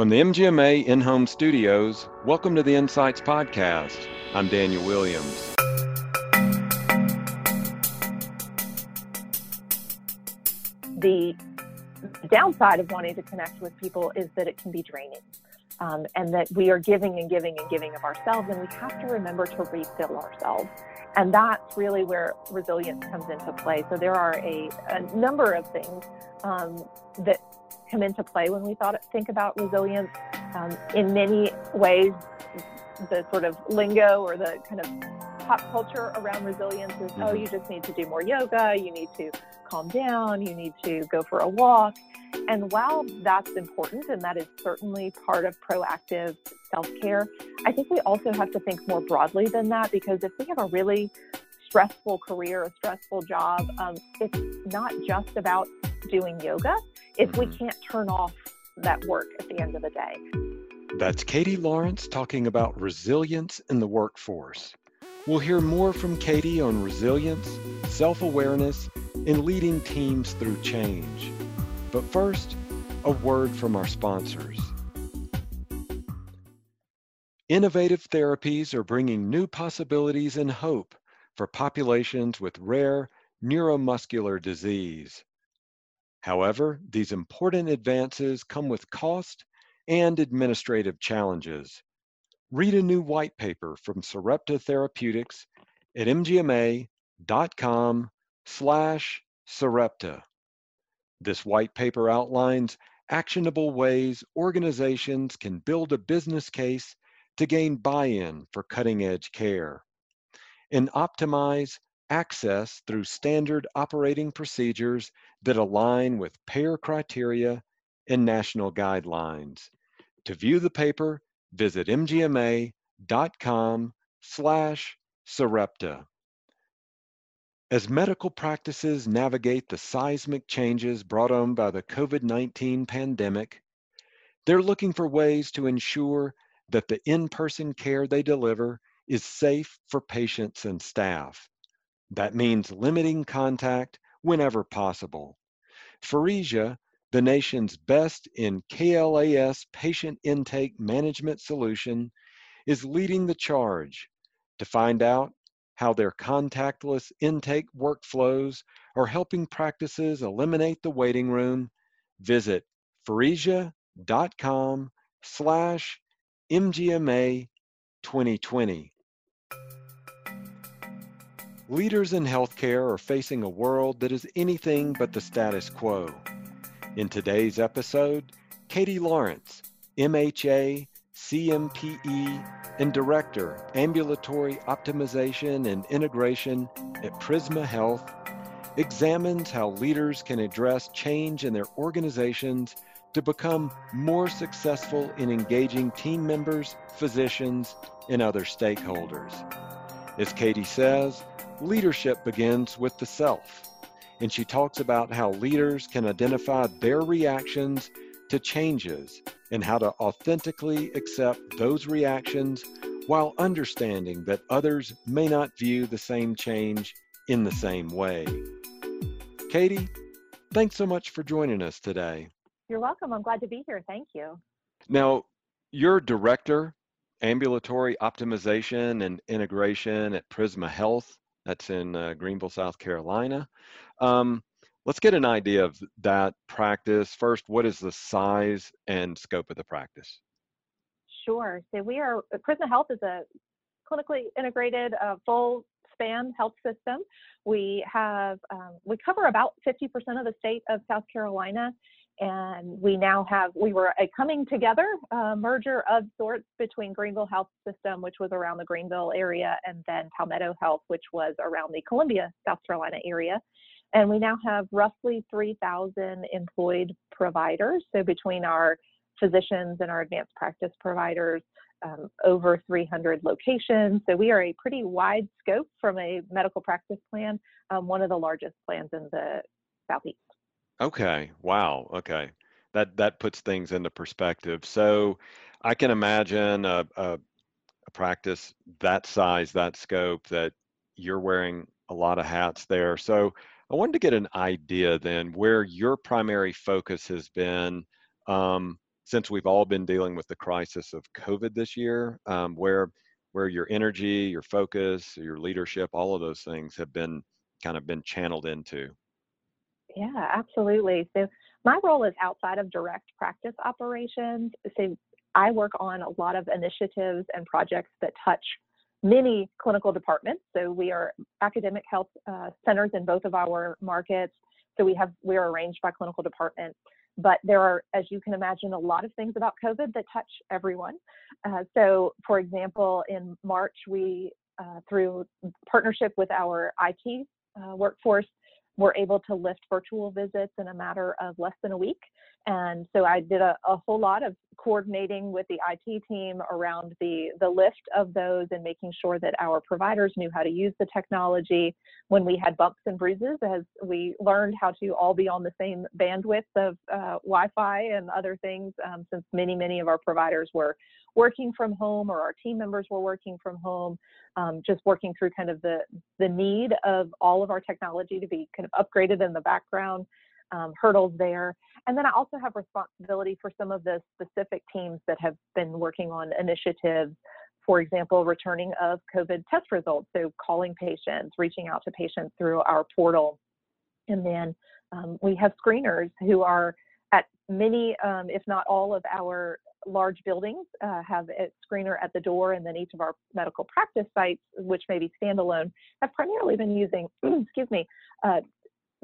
From the MGMA in-home studios, welcome to the Insights Podcast. I'm Daniel Williams. The downside of wanting to connect with people is that it can be draining, and that we are giving and giving and giving of ourselves, and we have to remember to refill ourselves. And that's really where resilience comes into play. So there are a number of things that come into play when we think about resilience. In many ways, the sort of lingo or the kind of pop culture around resilience is, oh, you just need to do more yoga, you need to calm down, you need to go for a walk. And while that's important, and that is certainly part of proactive self-care, I think we also have to think more broadly than that, because if we have a really stressful career, a stressful job, it's not just about doing yoga if we can't turn off that work at the end of the day. That's Katie Lawrence talking about resilience in the workforce. We'll hear more from Katie on resilience, self-awareness, and leading teams through change. But first, a word from our sponsors. Innovative therapies are bringing new possibilities and hope for populations with rare neuromuscular disease. However, these important advances come with cost and administrative challenges. Read a new white paper from Sarepta Therapeutics at mgma.com/Sarepta. This white paper outlines actionable ways organizations can build a business case to gain buy-in for cutting-edge care and optimize access through standard operating procedures that align with payer criteria and national guidelines. To view the paper, visit mgma.com/Sarepta. As medical practices navigate the seismic changes brought on by the COVID-19 pandemic, they're looking for ways to ensure that the in-person care they deliver is safe for patients and staff. That means limiting contact whenever possible. Phreesia, the nation's best in KLAS patient intake management solution, is leading the charge. To find out how their contactless intake workflows are helping practices eliminate the waiting room, visit Phreesia.com/MGMA2020. Leaders in healthcare are facing a world that is anything but the status quo. In today's episode, Katie Lawrence, MHA, CMPE, and Director, Ambulatory Optimization and Integration at Prisma Health, examines how leaders can address change in their organizations to become more successful in engaging team members, physicians, and other stakeholders. As Katie says, leadership begins with the self, and she talks about how leaders can identify their reactions to changes and how to authentically accept those reactions while understanding that others may not view the same change in the same way. Katie, thanks so much for joining us today. You're welcome. I'm glad to be here. Thank you. Now, you're Director, Ambulatory Optimization and Integration at Prisma Health. That's in Greenville, South Carolina. Let's get an idea of that practice. First, what is the size and scope of the practice? Sure. So Prisma Health is a clinically integrated, full span health system. We cover about 50% of the state of South Carolina, and we were a coming together merger of sorts between Greenville Health System, which was around the Greenville area, and then Palmetto Health, which was around the Columbia, South Carolina area. And we now have roughly 3,000 employed providers. So between our physicians and our advanced practice providers, over 300 locations. So we are a pretty wide scope from a medical practice plan, one of the largest plans in the Southeast. Okay. Wow. Okay. That puts things into perspective. So I can imagine a practice that size, that scope, that you're wearing a lot of hats there. So I wanted to get an idea then where your primary focus has been since we've all been dealing with the crisis of COVID this year, where your energy, your focus, your leadership, all of those things have been kind of been channeled into. Yeah, absolutely. So my role is outside of direct practice operations. So I work on a lot of initiatives and projects that touch many clinical departments. So we are academic health centers in both of our markets. So we are arranged by clinical department. But there are, as you can imagine, a lot of things about COVID that touch everyone. So, for example, in March, we, through partnership with our IT workforce, were able to lift virtual visits in a matter of less than a week. And so I did a whole lot of coordinating with the IT team around the lift of those and making sure that our providers knew how to use the technology when we had bumps and bruises, as we learned how to all be on the same bandwidth of Wi-Fi and other things, since many of our providers were working from home or our team members were working from home, just working through kind of the need of all of our technology to be kind of upgraded in the background. Hurdles there. And then I also have responsibility for some of the specific teams that have been working on initiatives, for example, returning of COVID test results. So calling patients, reaching out to patients through our portal. And then we have screeners who are at many, if not all of our large buildings, have a screener at the door, and then each of our medical practice sites, which may be standalone, have primarily been using, excuse me,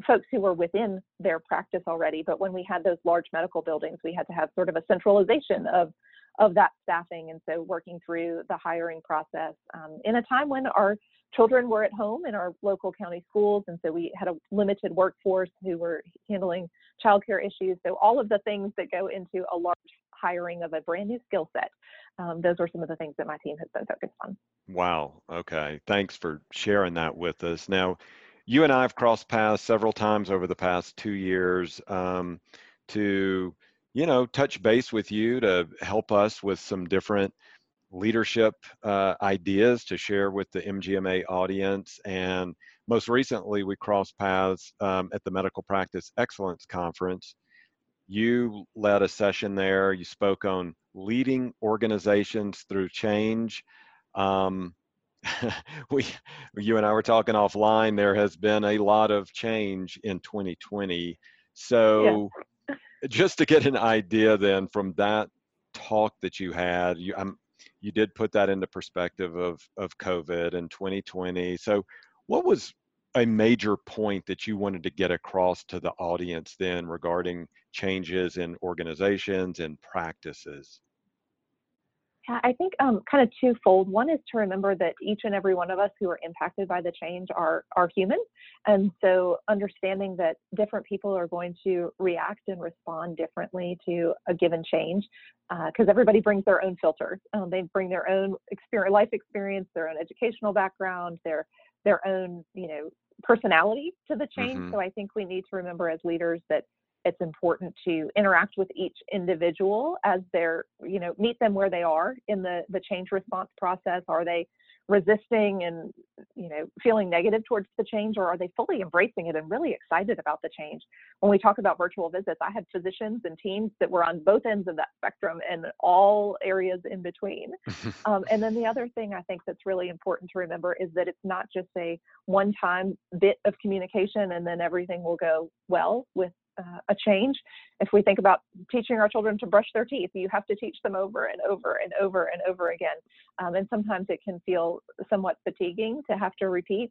folks who were within their practice already. But when we had those large medical buildings, we had to have sort of a centralization of that staffing. And so working through the hiring process in a time when our children were at home in our local county schools. And so we had a limited workforce who were handling childcare issues. So all of the things that go into a large hiring of a brand new skill set. Those were some of the things that my team has been focused on. Wow. Okay. Thanks for sharing that with us. Now, you and I have crossed paths several times over the past 2 years to, you know, touch base with you to help us with some different leadership ideas to share with the MGMA audience. And most recently, we crossed paths at the Medical Practice Excellence Conference. You led a session there. You spoke on leading organizations through change. You and I were talking offline. There has been a lot of change in 2020. So yeah. Just to get an idea then from that talk that you had, you did put that into perspective of COVID and 2020. So what was a major point that you wanted to get across to the audience then regarding changes in organizations and practices? Yeah, I think kind of twofold. One is to remember that each and every one of us who are impacted by the change are human. And so understanding that different people are going to react and respond differently to a given change, because everybody brings their own filter. They bring their own life experience, their own educational background, their own, you know, personality to the change. Mm-hmm. So I think we need to remember as leaders that it's important to interact with each individual as they're, you know, meet them where they are in the change response process. Are they resisting and, you know, feeling negative towards the change, or are they fully embracing it and really excited about the change? When we talk about virtual visits, I had physicians and teams that were on both ends of that spectrum and all areas in between. And then the other thing I think that's really important to remember is that it's not just a one-time bit of communication and then everything will go well with a change. If we think about teaching our children to brush their teeth, you have to teach them over and over and over and over again. And sometimes it can feel somewhat fatiguing to have to repeat,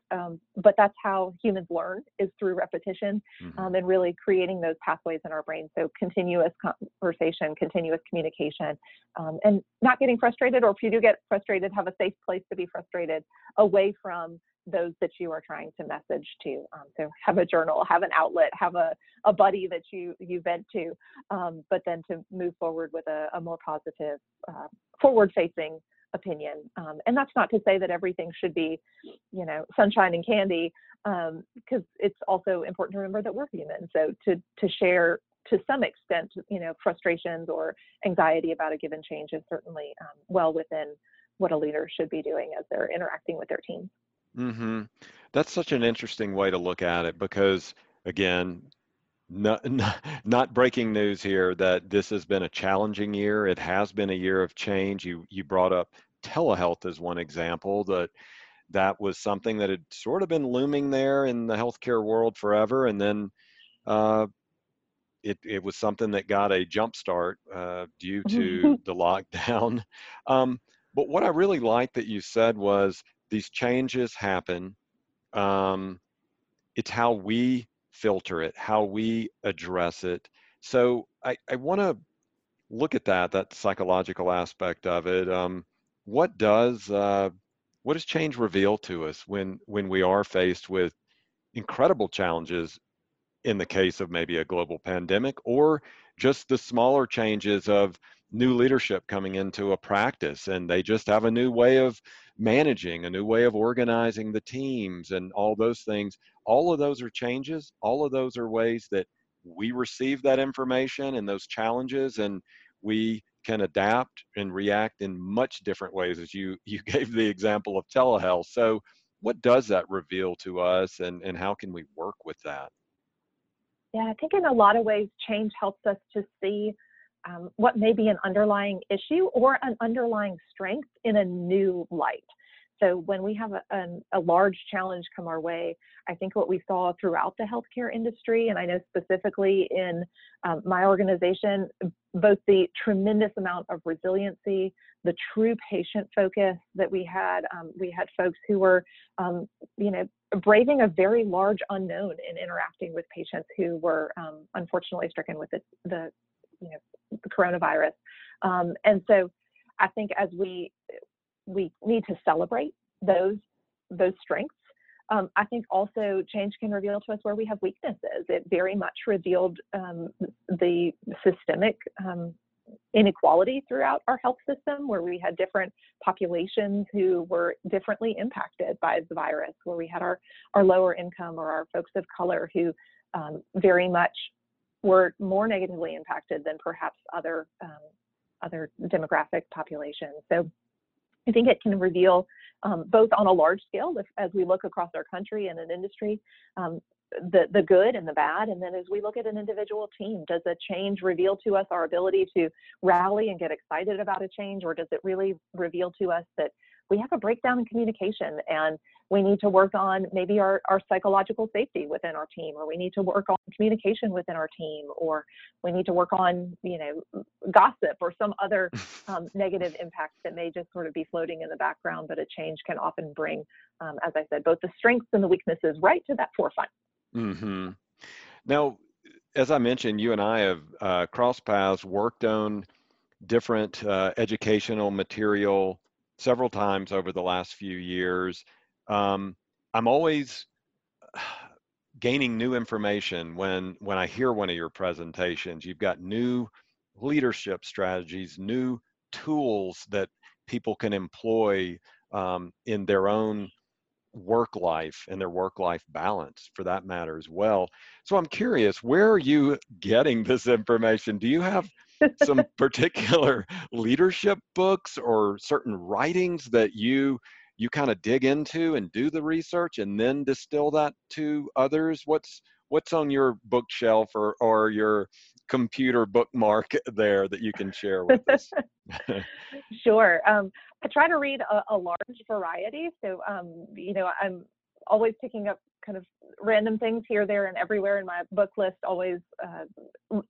but that's how humans learn, is through repetition, and really creating those pathways in our brain. So continuous conversation, continuous communication, and not getting frustrated, or if you do get frustrated, have a safe place to be frustrated away from those that you are trying to message to. So have a journal, have an outlet, have a buddy that you vent to, but then to move forward with a more positive, forward-facing opinion. And that's not to say that everything should be, you know, sunshine and candy, because it's also important to remember that we're human. So to share to some extent, you know, frustrations or anxiety about a given change is certainly well within what a leader should be doing as they're interacting with their team. Mm-hmm. That's such an interesting way to look at it, because again, Not breaking news here that this has been a challenging year. It has been a year of change. You brought up telehealth as one example. That was something that had sort of been looming there in the healthcare world forever, and then it was something that got a jump start due to the lockdown. But what I really liked that you said was these changes happen. It's how we filter it, how we address it. So I want to look at that psychological aspect of it. What does change reveal to us when we are faced with incredible challenges in the case of maybe a global pandemic, or just the smaller changes of new leadership coming into a practice and they just have a new way of managing, a new way of organizing the teams and all those things. All of those are changes. All of those are ways that we receive that information and those challenges, and we can adapt and react in much different ways, as you gave the example of telehealth. So what does that reveal to us, and how can we work with that? Yeah, I think in a lot of ways, change helps us to see what may be an underlying issue or an underlying strength in a new light. So when we have a large challenge come our way, I think what we saw throughout the healthcare industry, and I know specifically in my organization, both the tremendous amount of resiliency, the true patient focus that we had folks who were, braving a very large unknown in interacting with patients who were unfortunately stricken with the coronavirus. And so I think as we need to celebrate those strengths. I think also change can reveal to us where we have weaknesses. It very much revealed the systemic inequality throughout our health system, where we had different populations who were differently impacted by the virus, where we had our lower income or our folks of color who very much were more negatively impacted than perhaps other demographic populations. So I think it can reveal both on a large scale, as we look across our country and an industry, the good and the bad. And then as we look at an individual team, does a change reveal to us our ability to rally and get excited about a change? Or does it really reveal to us that we have a breakdown in communication and we need to work on maybe our psychological safety within our team, or we need to work on communication within our team, or we need to work on, gossip or some other negative impacts that may just sort of be floating in the background. But a change can often bring, as I said, both the strengths and the weaknesses right to that forefront. Mm-hmm. Now, as I mentioned, you and I have crossed paths, worked on different educational material several times over the last few years. I'm always gaining new information when I hear one of your presentations. You've got new leadership strategies, new tools that people can employ in their own work life and their work-life balance, for that matter, as well. So I'm curious, where are you getting this information? Do you have some particular leadership books or certain writings that you kind of dig into and do the research and then distill that to others? What's on your bookshelf or your computer bookmark there that you can share with us? Sure. I try to read a large variety. So, I'm always picking up kind of random things here, there, and everywhere. And my book list always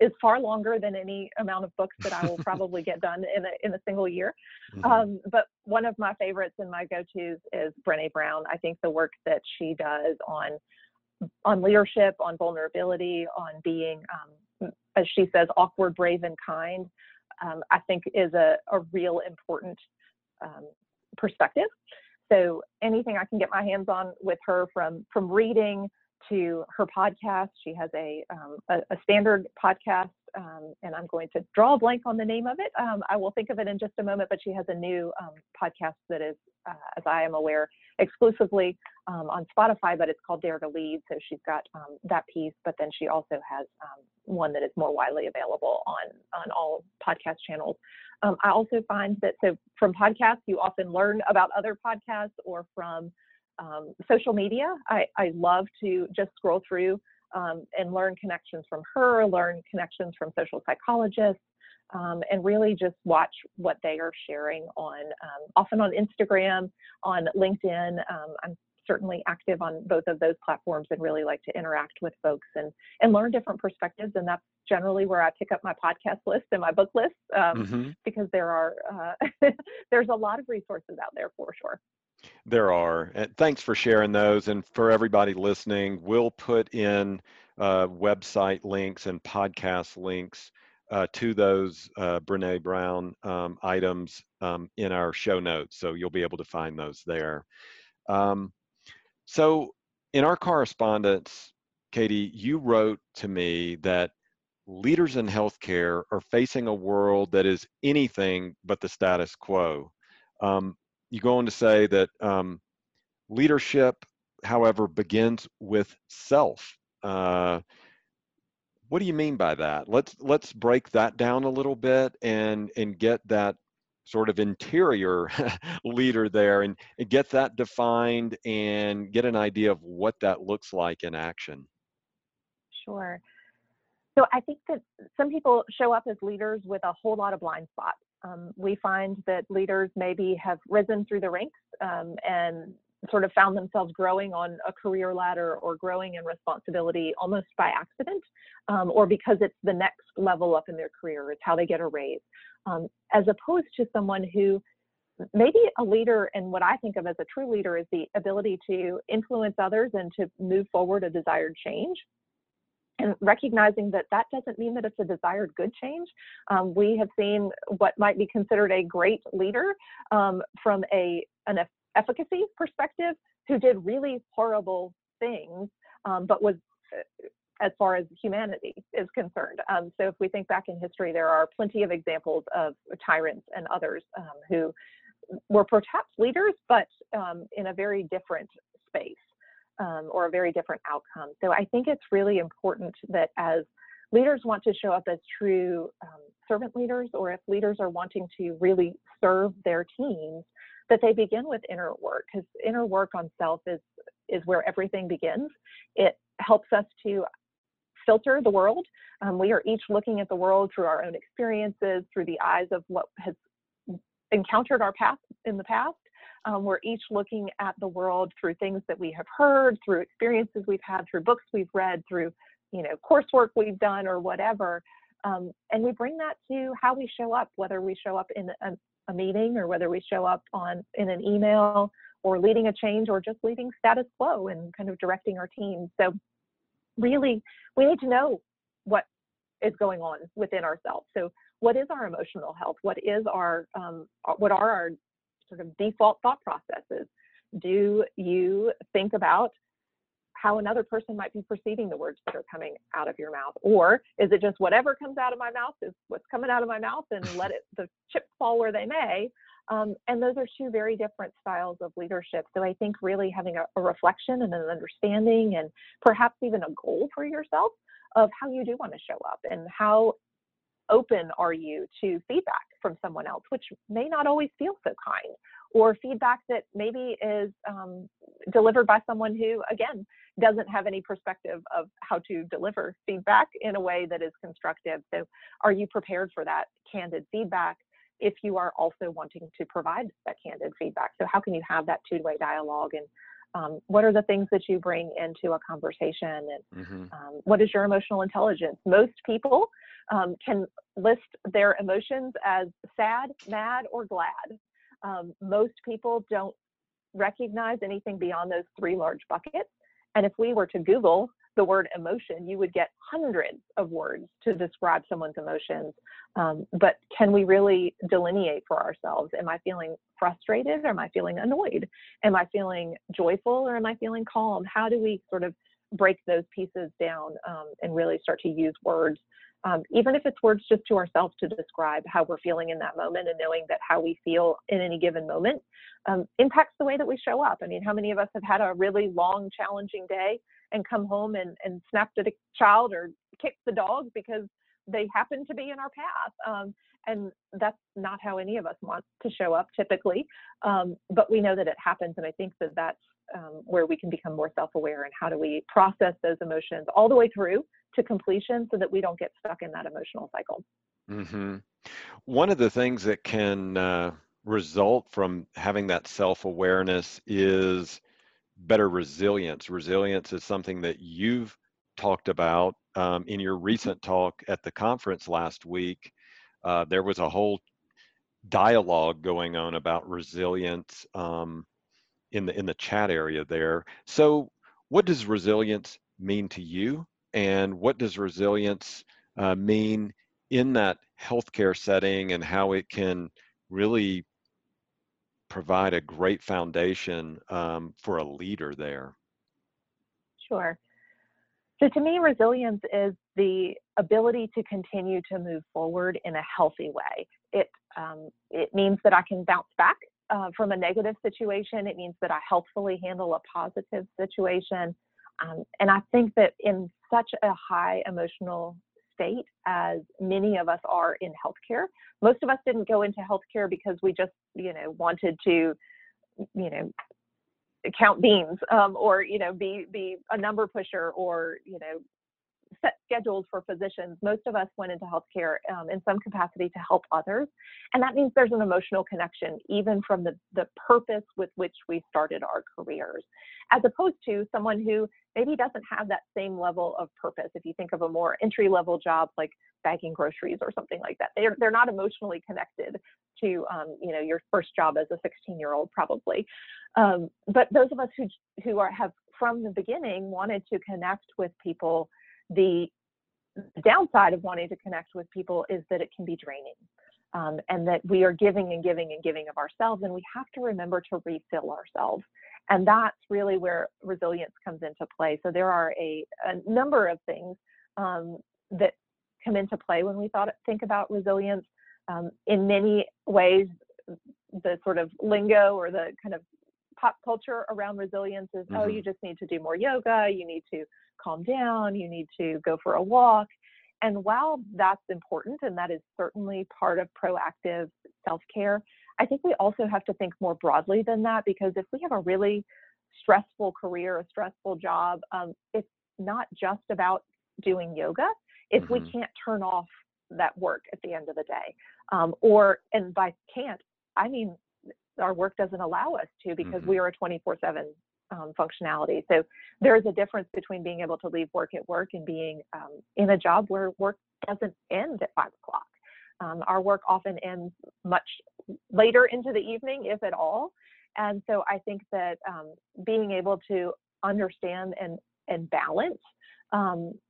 is far longer than any amount of books that I will probably get done in a single year. But one of my favorites and my go-tos is Brené Brown. I think the work that she does on leadership, on vulnerability, on being, as she says, awkward, brave, and kind, I think is a real important perspective. So anything I can get my hands on with her, from reading to her podcast. She has a standard podcast, and I'm going to draw a blank on the name of it. I will think of it in just a moment, but she has a new podcast that is, as I am aware, exclusively on Spotify, but it's called Dare to Lead. So she's got that piece, but then she also has one that is more widely available on all podcast channels. I also find that, so from podcasts, you often learn about other podcasts, or from social media. I love to just scroll through and learn connections from her, learn connections from social psychologists, and really just watch what they are sharing on, often on Instagram, on LinkedIn. I'm certainly active on both of those platforms and really like to interact with folks and learn different perspectives. And that's generally where I pick up my podcast list and my book list, because there are, there's a lot of resources out there for sure. There are. And thanks for sharing those. And for everybody listening, we'll put in website links and podcast links to those Brené Brown items in our show notes. So you'll be able to find those there. So in our correspondence, Katie, you wrote to me that leaders in healthcare are facing a world that is anything but the status quo. You go on to say that leadership, however, begins with self. What do you mean by that? Let's break that down a little bit and get that sort of interior leader there and get that defined and get an idea of what that looks like in action. Sure. So I think that some people show up as leaders with a whole lot of blind spots. We find that leaders maybe have risen through the ranks and sort of found themselves growing on a career ladder or growing in responsibility almost by accident, or because it's the next level up in their career, it's how they get a raise, as opposed to someone who maybe a leader, and what I think of as a true leader is the ability to influence others and to move forward a desired change. And recognizing that that doesn't mean that it's a desired good change. We have seen what might be considered a great leader from an efficacy perspective who did really horrible things, but was, as far as humanity is concerned. So if we think back in history, there are plenty of examples of tyrants and others who were perhaps leaders, but in a very different space. Or a very different outcome. So I think it's really important that as leaders want to show up as true servant leaders, or if leaders are wanting to really serve their teams, that they begin with inner work, because inner work on self is where everything begins. It helps us to filter the world. We are each looking at the world through our own experiences, through the eyes of what has encountered our path in the past. We're each looking at the world through things that we have heard, through experiences we've had, through books we've read, through coursework we've done or whatever. And we bring that to how we show up, whether we show up in a meeting or whether we show up in an email or leading a change or just leading status quo and kind of directing our team. So really, we need to know what is going on within ourselves. So what is our emotional health? What is our what are our sort of default thought processes? Do you think about how another person might be perceiving the words that are coming out of your mouth? Or is it just whatever comes out of my mouth is what's coming out of my mouth, and let the chips fall where they may? And those are two very different styles of leadership. So I think really having a reflection and an understanding and perhaps even a goal for yourself of how you do want to show up and how open are you to feedback from someone else, which may not always feel so kind, or feedback that maybe is delivered by someone who, again, doesn't have any perspective of how to deliver feedback in a way that is constructive. So are you prepared for that candid feedback if you are also wanting to provide that candid feedback? So how can you have that two-way dialogue, and what are the things that you bring into a conversation, and what is your emotional intelligence? Most people can list their emotions as sad, mad, or glad. Most people don't recognize anything beyond those three large buckets. And if we were to Google the word emotion, you would get hundreds of words to describe someone's emotions. But can we really delineate for ourselves? Am I feeling frustrated? Or am I feeling annoyed? Am I feeling joyful? Or am I feeling calm? How do we sort of break those pieces down and really start to use words, even if it's words just to ourselves, to describe how we're feeling in that moment, and knowing that how we feel in any given moment impacts the way that we show up. I mean, how many of us have had a really long, challenging day and come home and snapped at a child or kicked the dog because they happen to be in our path. And that's not how any of us want to show up typically. But we know that it happens. And I think that that's where we can become more self-aware, and how do we process those emotions all the way through to completion so that we don't get stuck in that emotional cycle. Mm-hmm. One of the things that can result from having that self-awareness is better resilience. Resilience is something that you've talked about in your recent talk at the conference last week. There was a whole dialogue going on about resilience in the chat area there. So what does resilience mean to you? And what does resilience mean in that healthcare setting, and how it can really provide a great foundation for a leader there? Sure. So to me, resilience is the ability to continue to move forward in a healthy way. It means that I can bounce back from a negative situation. It means that I healthfully handle a positive situation. And I think that in such a high emotional state as many of us are in healthcare, most of us didn't go into healthcare because we just, wanted to, count beans, or, be a number pusher, or, set schedules for physicians. Most of us went into healthcare in some capacity to help others. And that means there's an emotional connection, even from the purpose with which we started our careers, as opposed to someone who maybe doesn't have that same level of purpose. If you think of a more entry level job, like bagging groceries or something like that, they're not emotionally connected to, your first job as a 16-year-old probably. But those of us who have from the beginning wanted to connect with people, the downside of wanting to connect with people is that it can be draining, and that we are giving and giving and giving of ourselves, and we have to remember to refill ourselves. And that's really where resilience comes into play. So there are a number of things that come into play when we think about resilience. In many ways, the sort of lingo or the kind of pop culture around resilience is, mm-hmm. Oh, you just need to do more yoga, you need to calm down, you need to go for a walk. And while that's important, and that is certainly part of proactive self-care, I think we also have to think more broadly than that, because if we have a really stressful career, a stressful job, it's not just about doing yoga if mm-hmm. we can't turn off that work at the end of the day. And by can't, I mean our work doesn't allow us to, because mm-hmm. we are a 24/7 functionality. So there is a difference between being able to leave work at work and being in a job where work doesn't end at 5 o'clock. Our work often ends much later into the evening, if at all. And so I think that being able to understand and balance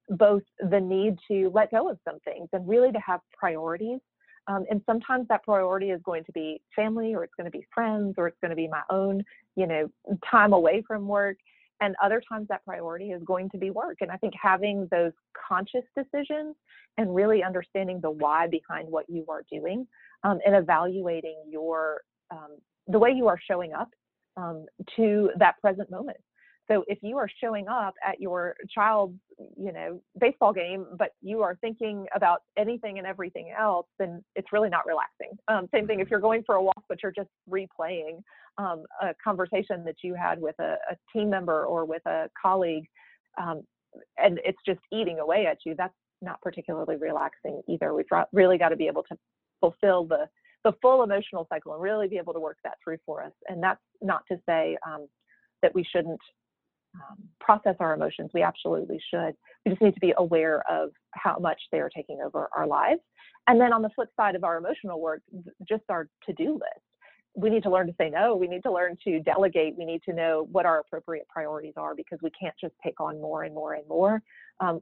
both the need to let go of some things and really to have priorities. And sometimes that priority is going to be family, or it's going to be friends, or it's going to be my own, time away from work. And other times that priority is going to be work. And I think having those conscious decisions and really understanding the why behind what you are doing, and evaluating your the way you are showing up to that present moment. So if you are showing up at your child's, baseball game, but you are thinking about anything and everything else, then it's really not relaxing. Same thing if you're going for a walk, but you're just replaying a conversation that you had with a team member or with a colleague, and it's just eating away at you. That's not particularly relaxing either. We've really got to be able to fulfill the full emotional cycle and really be able to work that through for us. And that's not to say that we shouldn't process our emotions. We absolutely should. We just need to be aware of how much they are taking over our lives. And then on the flip side of our emotional work, just our to-do list. We need to learn to say no. We need to learn to delegate. We need to know what our appropriate priorities are, because we can't just take on more and more and more.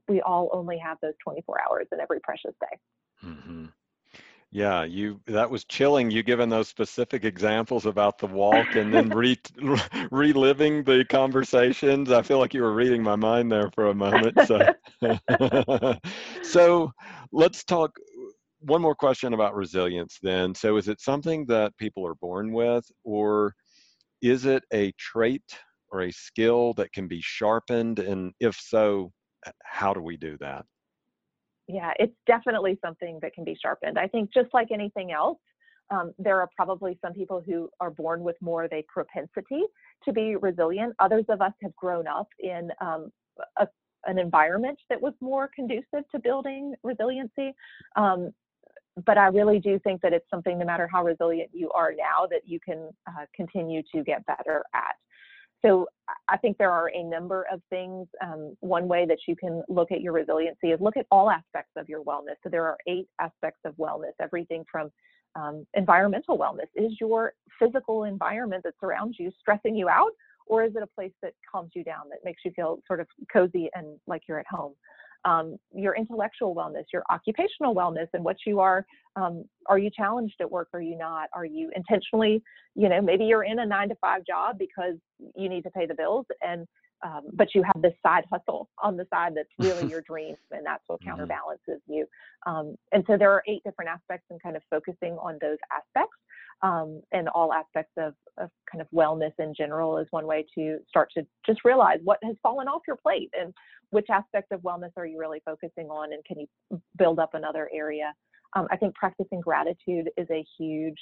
We all only have those 24 hours in every precious day. Mm-hmm. Yeah, that was chilling, you giving those specific examples about the walk and then reliving the conversations. I feel like you were reading my mind there for a moment. So, so let's talk one more question about resilience then. So is it something that people are born with, or is it a trait or a skill that can be sharpened? And if so, how do we do that? Yeah, it's definitely something that can be sharpened. I think just like anything else, there are probably some people who are born with more of a propensity to be resilient. Others of us have grown up in an environment that was more conducive to building resiliency. But I really do think that it's something, no matter how resilient you are now, that you can continue to get better at. So I think there are a number of things. One way that you can look at your resiliency is look at all aspects of your wellness. So there are 8 aspects of wellness, everything from environmental wellness. Is your physical environment that surrounds you stressing you out, or is it a place that calms you down, that makes you feel sort of cozy and like you're at home? Your intellectual wellness, your occupational wellness, and what you are you challenged at work? Are you not? Are you intentionally, maybe you're in a 9-to-5 job because you need to pay the bills, and but you have this side hustle on the side that's really your dream, and that's what counterbalances you. And so there are 8 different aspects, and kind of focusing on those aspects and all aspects of kind of wellness in general is one way to start to just realize what has fallen off your plate and which aspects of wellness are you really focusing on, and can you build up another area. I think practicing gratitude is a huge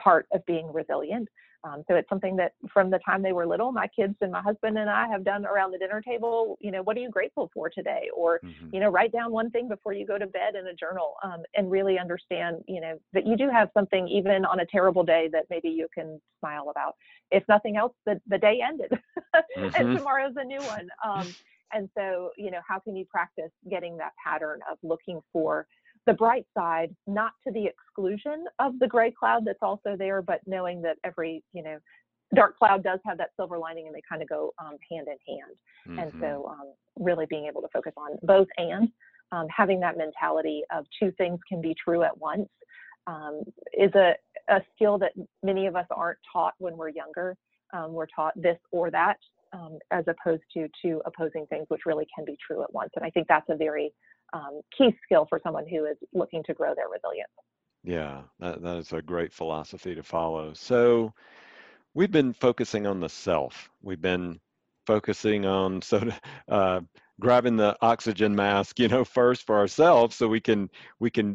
part of being resilient. So it's something that from the time they were little, my kids and my husband and I have done around the dinner table, what are you grateful for today? Or, write down one thing before you go to bed in a journal, and really understand, that you do have something even on a terrible day that maybe you can smile about. If nothing else, the day ended and tomorrow's a new one. And so, how can you practice getting that pattern of looking for the bright side, not to the exclusion of the gray cloud that's also there, but knowing that every, dark cloud does have that silver lining, and they kind of go hand in hand. And so really being able to focus on both, and having that mentality of two things can be true at once is a skill that many of us aren't taught when we're younger. We're taught this or that as opposed to two opposing things, which really can be true at once. And I think that's a very key skill for someone who is looking to grow their resilience. Yeah, that is a great philosophy to follow. So we've been focusing on the self. We've been focusing on grabbing the oxygen mask, first for ourselves, so we can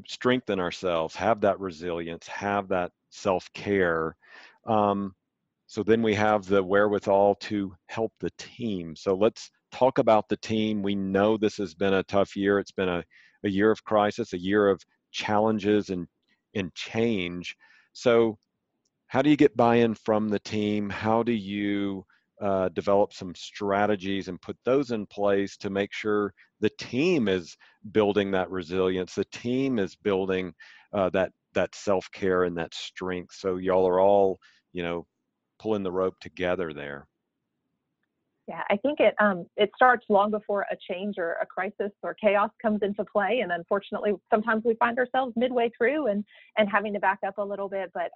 strengthen ourselves, have that resilience, have that self-care. So then we have the wherewithal to help the team. So let's talk about the team. We know this has been a tough year. It's been a year of crisis, a year of challenges and change. So how do you get buy-in from the team? How do you develop some strategies and put those in place to make sure the team is building that resilience, the team is building that self-care and that strength, so y'all are all, pulling the rope together there? Yeah, I think it starts long before a change or a crisis or chaos comes into play. And unfortunately, sometimes we find ourselves midway through and having to back up a little bit. But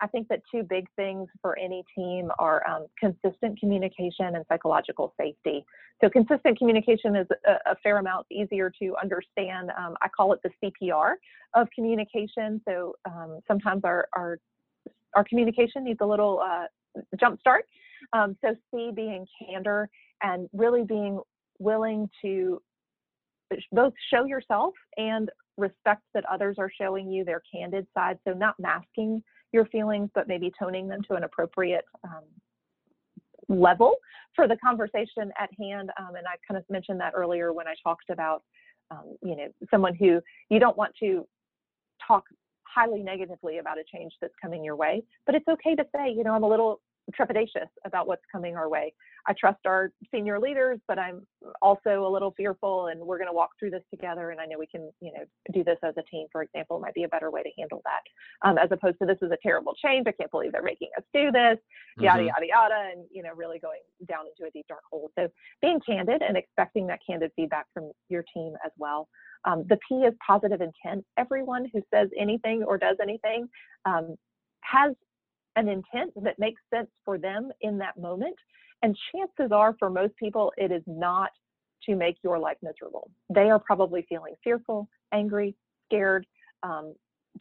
I think that two big things for any team are consistent communication and psychological safety. So consistent communication is a fair amount easier to understand. I call it the CPR of communication. So sometimes our communication needs a little jump start. So C being candor and really being willing to both show yourself and respect that others are showing you their candid side. So not masking your feelings, but maybe toning them to an appropriate level for the conversation at hand. And I kind of mentioned that earlier when I talked about, someone who you don't want to talk highly negatively about a change that's coming your way, but it's okay to say, I'm a little trepidatious about what's coming our way. I trust our senior leaders, but I'm also a little fearful, and we're going to walk through this together. And I know we can, do this as a team, for example, might be a better way to handle that, as opposed to this is a terrible change. I can't believe they're making us do this, yada, yada, yada, and, really going down into a deep dark hole. So being candid and expecting that candid feedback from your team as well. The P is positive intent. Everyone who says anything or does anything has an intent that makes sense for them in that moment. And chances are, for most people, it is not to make your life miserable. They are probably feeling fearful, angry, scared,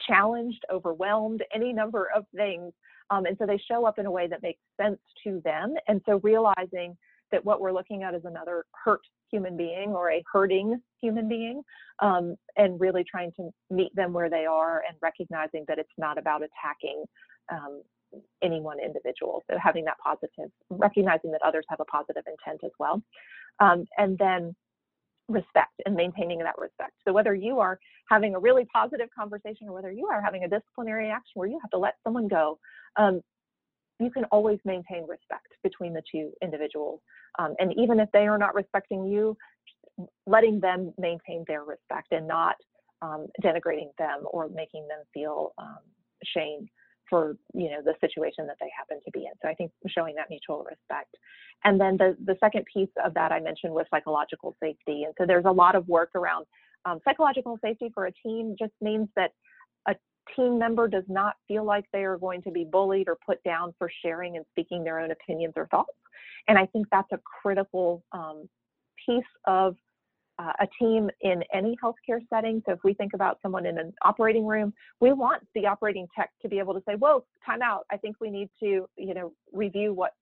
challenged, overwhelmed, any number of things. And so they show up in a way that makes sense to them. And so realizing that what we're looking at is another hurt human being or a hurting human being, and really trying to meet them where they are and recognizing that it's not about attacking any one individual. So having that positive, recognizing that others have a positive intent as well. And then respect and maintaining that respect. So whether you are having a really positive conversation or whether you are having a disciplinary action where you have to let someone go, you can always maintain respect between the two individuals. And even if they are not respecting you, letting them maintain their respect and not denigrating them or making them feel shame for, you know, the situation that they happen to be in. So I think showing that mutual respect. And then the second piece of that I mentioned was psychological safety. And so there's a lot of work around psychological safety for a team. Just means that a team member does not feel like they are going to be bullied or put down for sharing and speaking their own opinions or thoughts. And I think that's a critical piece of a team in any healthcare setting. So if we think about someone in an operating room, we want the operating tech to be able to say, whoa, time out. I think we need to, you know, review what,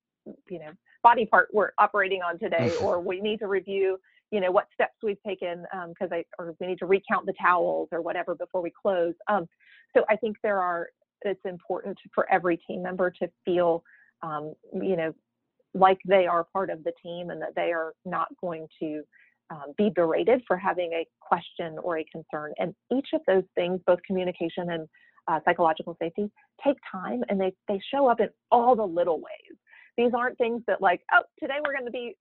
you know, body part we're operating on today, or we need to review, you know, what steps we've taken because or we need to recount the towels or whatever before we close. So I think it's important for every team member to feel, you know, like they are part of the team and that they are not going to be berated for having a question or a concern. And each of those things, both communication and psychological safety, take time, and they show up in all the little ways. These aren't things that like, oh, today we're going to be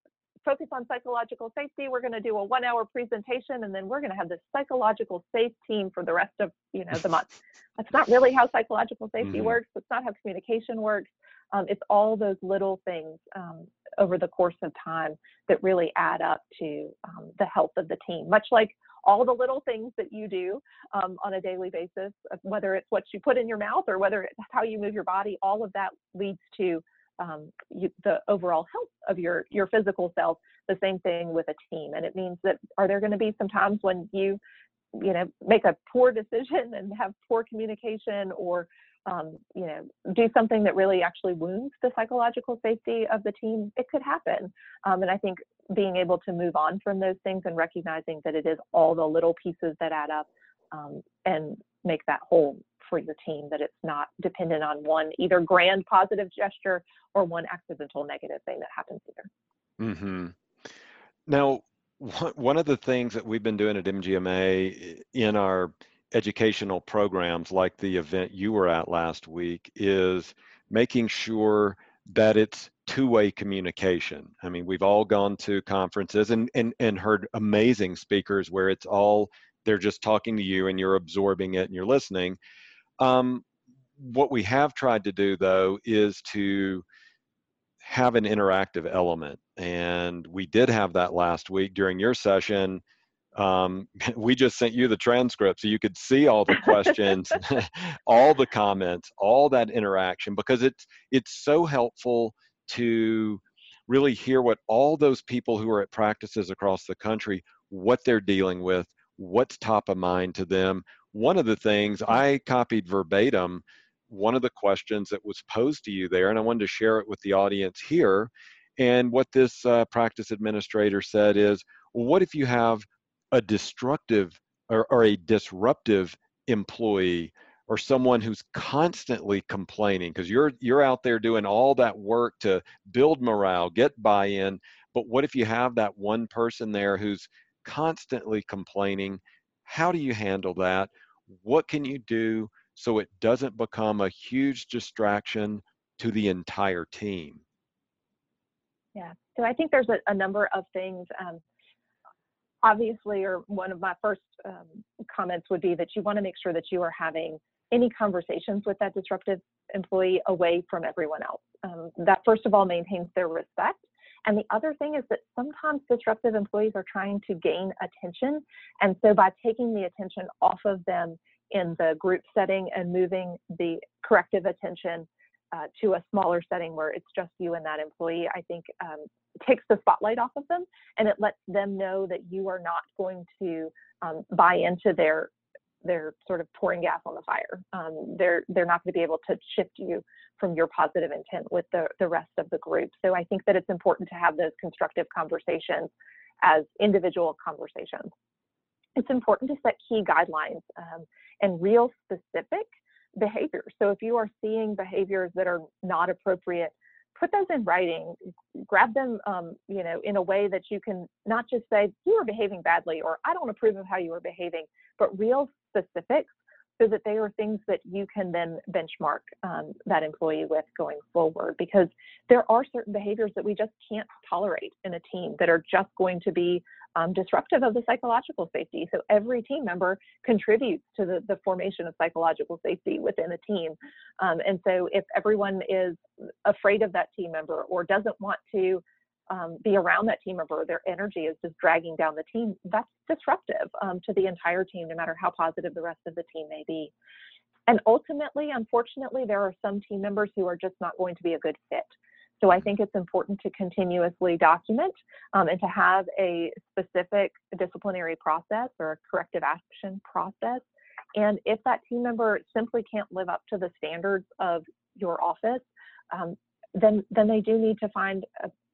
focused on psychological safety. We're going to do a 1-hour presentation, and then we're going to have this psychological safe team for the rest of, you know, the month. That's not really how psychological safety works. It's not how communication works. It's all those little things over the course of time that really add up to the health of the team, much like all the little things that you do on a daily basis, whether it's what you put in your mouth or whether it's how you move your body. All of that leads to the overall health of your physical self. The same thing with a team. And it means that are there going to be some times when you know, make a poor decision and have poor communication, or you know, do something that really actually wounds the psychological safety of the team? It could happen. And I think being able to move on from those things and recognizing that it is all the little pieces that add up and make that whole for your team, that it's not dependent on one either grand positive gesture or one accidental negative thing that happens either. Mm-hmm. Now, one of the things that we've been doing at MGMA in our educational programs, like the event you were at last week, is making sure that it's two-way communication. I mean, we've all gone to conferences and heard amazing speakers where it's all, they're just talking to you and you're absorbing it and you're listening. What we have tried to do, though, is to have an interactive element. And we did have that last week during your session. We just sent you the transcript so you could see all the questions, all the comments, all that interaction, because it's so helpful to really hear what all those people who are at practices across the country, what they're dealing with, what's top of mind to them. One of the things I copied verbatim, one of the questions that was posed to you there, and I wanted to share it with the audience here. And what this practice administrator said is, well, what if you have a destructive or a disruptive employee, or someone who's constantly complaining? Because you're out there doing all that work to build morale, get buy-in, but what if you have that one person there who's constantly complaining? How do you handle that? What can you do so it doesn't become a huge distraction to the entire team? Yeah, so I think there's a number of things. Obviously, or one of my first comments would be that you want to make sure that you are having any conversations with that disruptive employee away from everyone else. That, first of all, maintains their respect. And the other thing is that sometimes disruptive employees are trying to gain attention. And so by taking the attention off of them in the group setting and moving the corrective attention to a smaller setting where it's just you and that employee, I think takes the spotlight off of them, and it lets them know that you are not going to buy into their they're sort of pouring gas on the fire. They're not going to be able to shift you from your positive intent with the rest of the group. So I think that it's important to have those constructive conversations as individual conversations. It's important to set key guidelines and real specific behaviors. So if you are seeing behaviors that are not appropriate, put those in writing, grab them, you know, in a way that you can not just say you are behaving badly or I don't approve of how you are behaving, but real specifics so that they are things that you can then benchmark that employee with going forward, because there are certain behaviors that we just can't tolerate in a team that are just going to be disruptive of the psychological safety. So every team member contributes to the formation of psychological safety within a team. And so if everyone is afraid of that team member or doesn't want to be around that team member, their energy is just dragging down the team, that's disruptive to the entire team, no matter how positive the rest of the team may be. And ultimately, unfortunately, there are some team members who are just not going to be a good fit. So I think it's important to continuously document and to have a specific disciplinary process or a corrective action process. And if that team member simply can't live up to the standards of your office, then they do need to find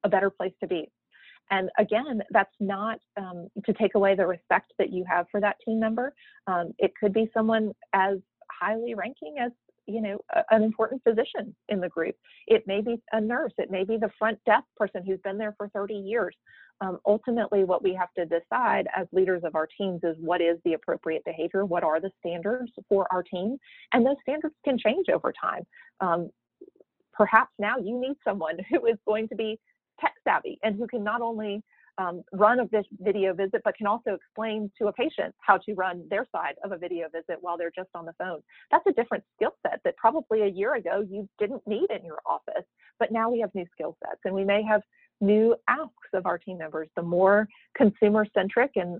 a better place to be. And again, that's not to take away the respect that you have for that team member. It could be someone as highly ranking as, you know, an important physician in the group. It may be a nurse. It may be the front desk person who's been there for 30 years. Ultimately, what we have to decide as leaders of our teams is what is the appropriate behavior? What are the standards for our team? And those standards can change over time. Perhaps now you need someone who is going to be tech savvy and who can not only run a video visit, but can also explain to a patient how to run their side of a video visit while they're just on the phone. That's a different skill set that probably a year ago you didn't need in your office, but now we have new skill sets and we may have new asks of our team members. The more consumer centric and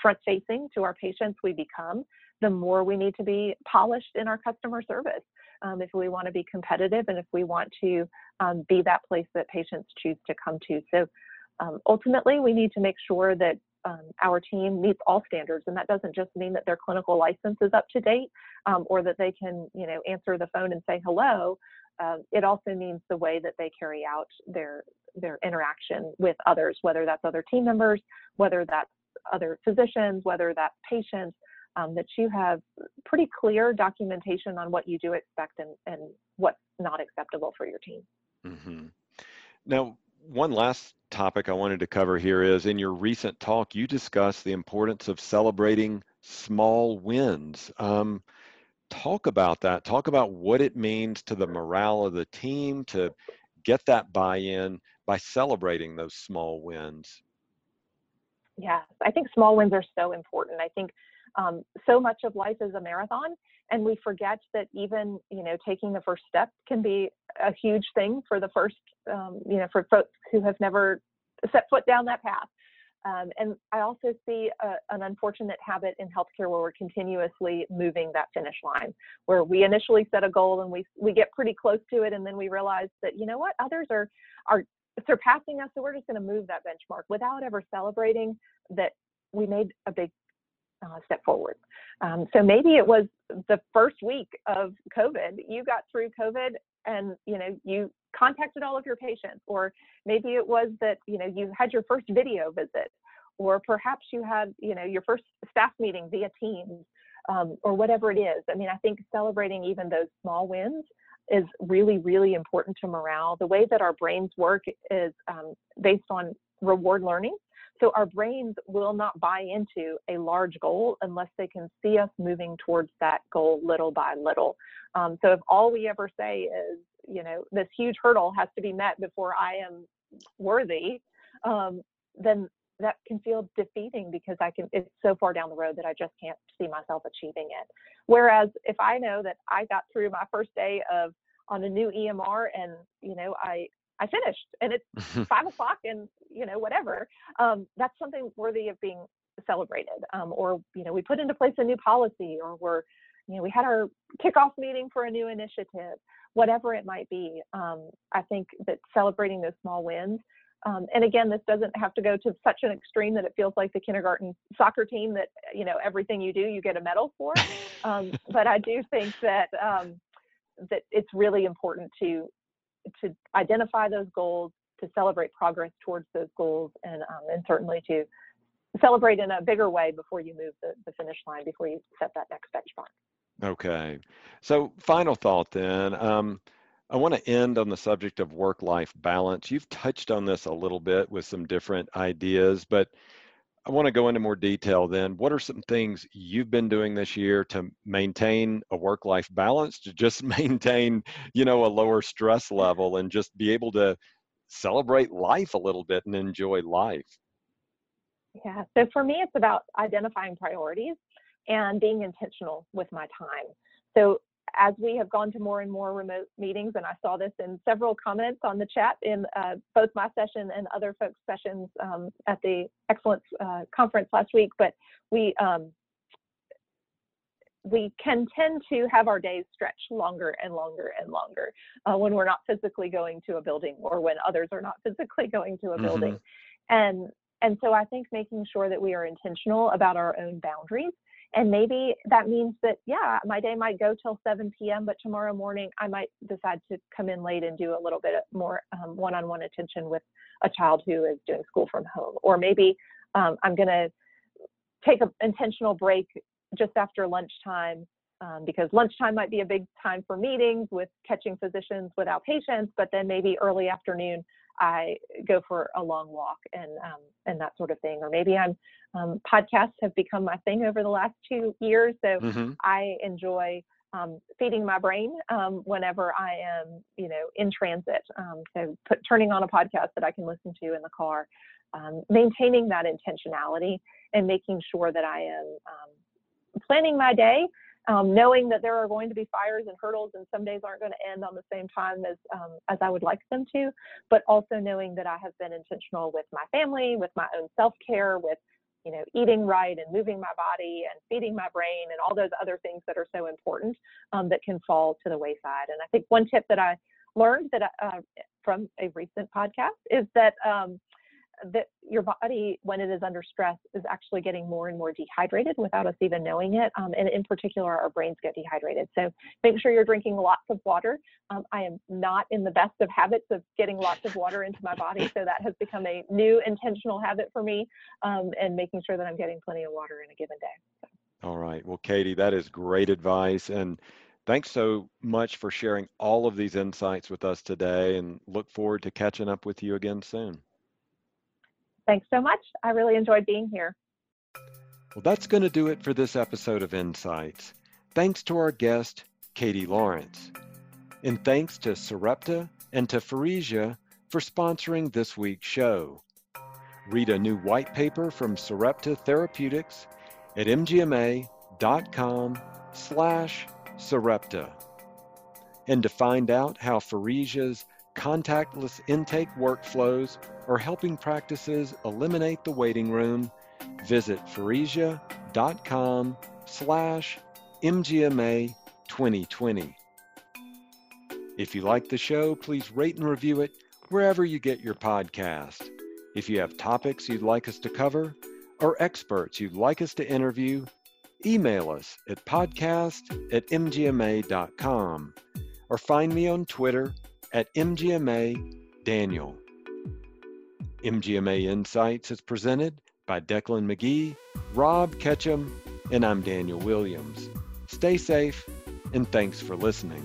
front facing to our patients we become, the more we need to be polished in our customer service. If we want to be competitive and if we want to be that place that patients choose to come to. So ultimately, we need to make sure that our team meets all standards, and that doesn't just mean that their clinical license is up to date or that they can, you know, answer the phone and say hello. It also means the way that they carry out their interaction with others, whether that's other team members, whether that's other physicians, whether that's patients. That you have pretty clear documentation on what you do expect and what's not acceptable for your team. Mm-hmm. Now, one last topic I wanted to cover here is in your recent talk, you discussed the importance of celebrating small wins. Talk about that. Talk about what it means to the morale of the team to get that buy-in by celebrating those small wins. Yes, I think small wins are so important. I think so much of life is a marathon, and we forget that even, you know, taking the first step can be a huge thing for the first, you know, for folks who have never set foot down that path. And I also see an unfortunate habit in healthcare where we're continuously moving that finish line, where we initially set a goal and we get pretty close to it, and then we realize that, you know what, others are surpassing us, so we're just going to move that benchmark without ever celebrating that we made a big step forward. So maybe it was the first week of COVID, you got through COVID and, you know, you contacted all of your patients, or maybe it was that, you know, you had your first video visit, or perhaps you had, you know, your first staff meeting via Teams, or whatever it is. I mean, I think celebrating even those small wins is really, really important to morale. The way that our brains work is based on reward learning. So our brains will not buy into a large goal unless they can see us moving towards that goal little by little. So if all we ever say is, you know, this huge hurdle has to be met before I am worthy, then that can feel defeating because it's so far down the road that I just can't see myself achieving it. Whereas if I know that I got through my first day on a new EMR and, you know, I finished and it's 5 o'clock and, you know, whatever, that's something worthy of being celebrated. Or, you know, we put into place a new policy, or you know, we had our kickoff meeting for a new initiative, whatever it might be. I think that celebrating those small wins And again, this doesn't have to go to such an extreme that it feels like the kindergarten soccer team that, you know, everything you do, you get a medal for. But I do think that that it's really important to identify those goals, to celebrate progress towards those goals, and certainly to celebrate in a bigger way before you move the finish line, before you set that next benchmark. Okay. So final thought then. I want to end on the subject of work-life balance. You've touched on this a little bit with some different ideas, but I want to go into more detail then. What are some things you've been doing this year to maintain a work-life balance, to just maintain, you know, a lower stress level and just be able to celebrate life a little bit and enjoy life? Yeah, so for me, it's about identifying priorities and being intentional with my time. So as we have gone to more and more remote meetings, and I saw this in several comments on the chat in both my session and other folks' sessions at the Excellence Conference last week, but we can tend to have our days stretch longer and longer and longer when we're not physically going to a building or when others are not physically going to a building. And so I think making sure that we are intentional about our own boundaries. And maybe that means that, yeah, my day might go till 7 p.m., but tomorrow morning I might decide to come in late and do a little bit more one-on-one attention with a child who is doing school from home. Or maybe I'm going to take an intentional break just after lunchtime, because lunchtime might be a big time for meetings with catching physicians without patients, but then maybe early afternoon I go for a long walk and that sort of thing. Or maybe I'm podcasts have become my thing over the last 2 years, so I enjoy feeding my brain whenever I am, you know, in transit. So turning on a podcast that I can listen to in the car, maintaining that intentionality and making sure that I am planning my day, knowing that there are going to be fires and hurdles and some days aren't going to end on the same time as I would like them to, but also knowing that I have been intentional with my family, with my own self-care, with, you know, eating right and moving my body and feeding my brain and all those other things that are so important that can fall to the wayside. And I think one tip that I learned that from a recent podcast is that that your body, when it is under stress, is actually getting more and more dehydrated without us even knowing it. And in particular, our brains get dehydrated. So make sure you're drinking lots of water. I am not in the best of habits of getting lots of water into my body. So that has become a new intentional habit for me, and making sure that I'm getting plenty of water in a given day. So. All right. Well, Katie, that is great advice. And thanks so much for sharing all of these insights with us today, and look forward to catching up with you again soon. Thanks so much. I really enjoyed being here. Well, that's going to do it for this episode of Insights. Thanks to our guest, Katie Lawrence. And thanks to Sarepta and to Phreesia for sponsoring this week's show. Read a new white paper from Sarepta Therapeutics at mgma.com/Sarepta. And to find out how Phreesia's contactless intake workflows are helping practices eliminate the waiting room, visit Phreesia.com/MGMA2020. If you like the show, please rate and review it wherever you get your podcast. If you have topics you'd like us to cover or experts you'd like us to interview, email us at podcast@mgma.com or find me on Twitter at @MGMA Daniel. MGMA Insights is presented by Declan McGee, Rob Ketchum, and I'm Daniel Williams. Stay safe, and thanks for listening.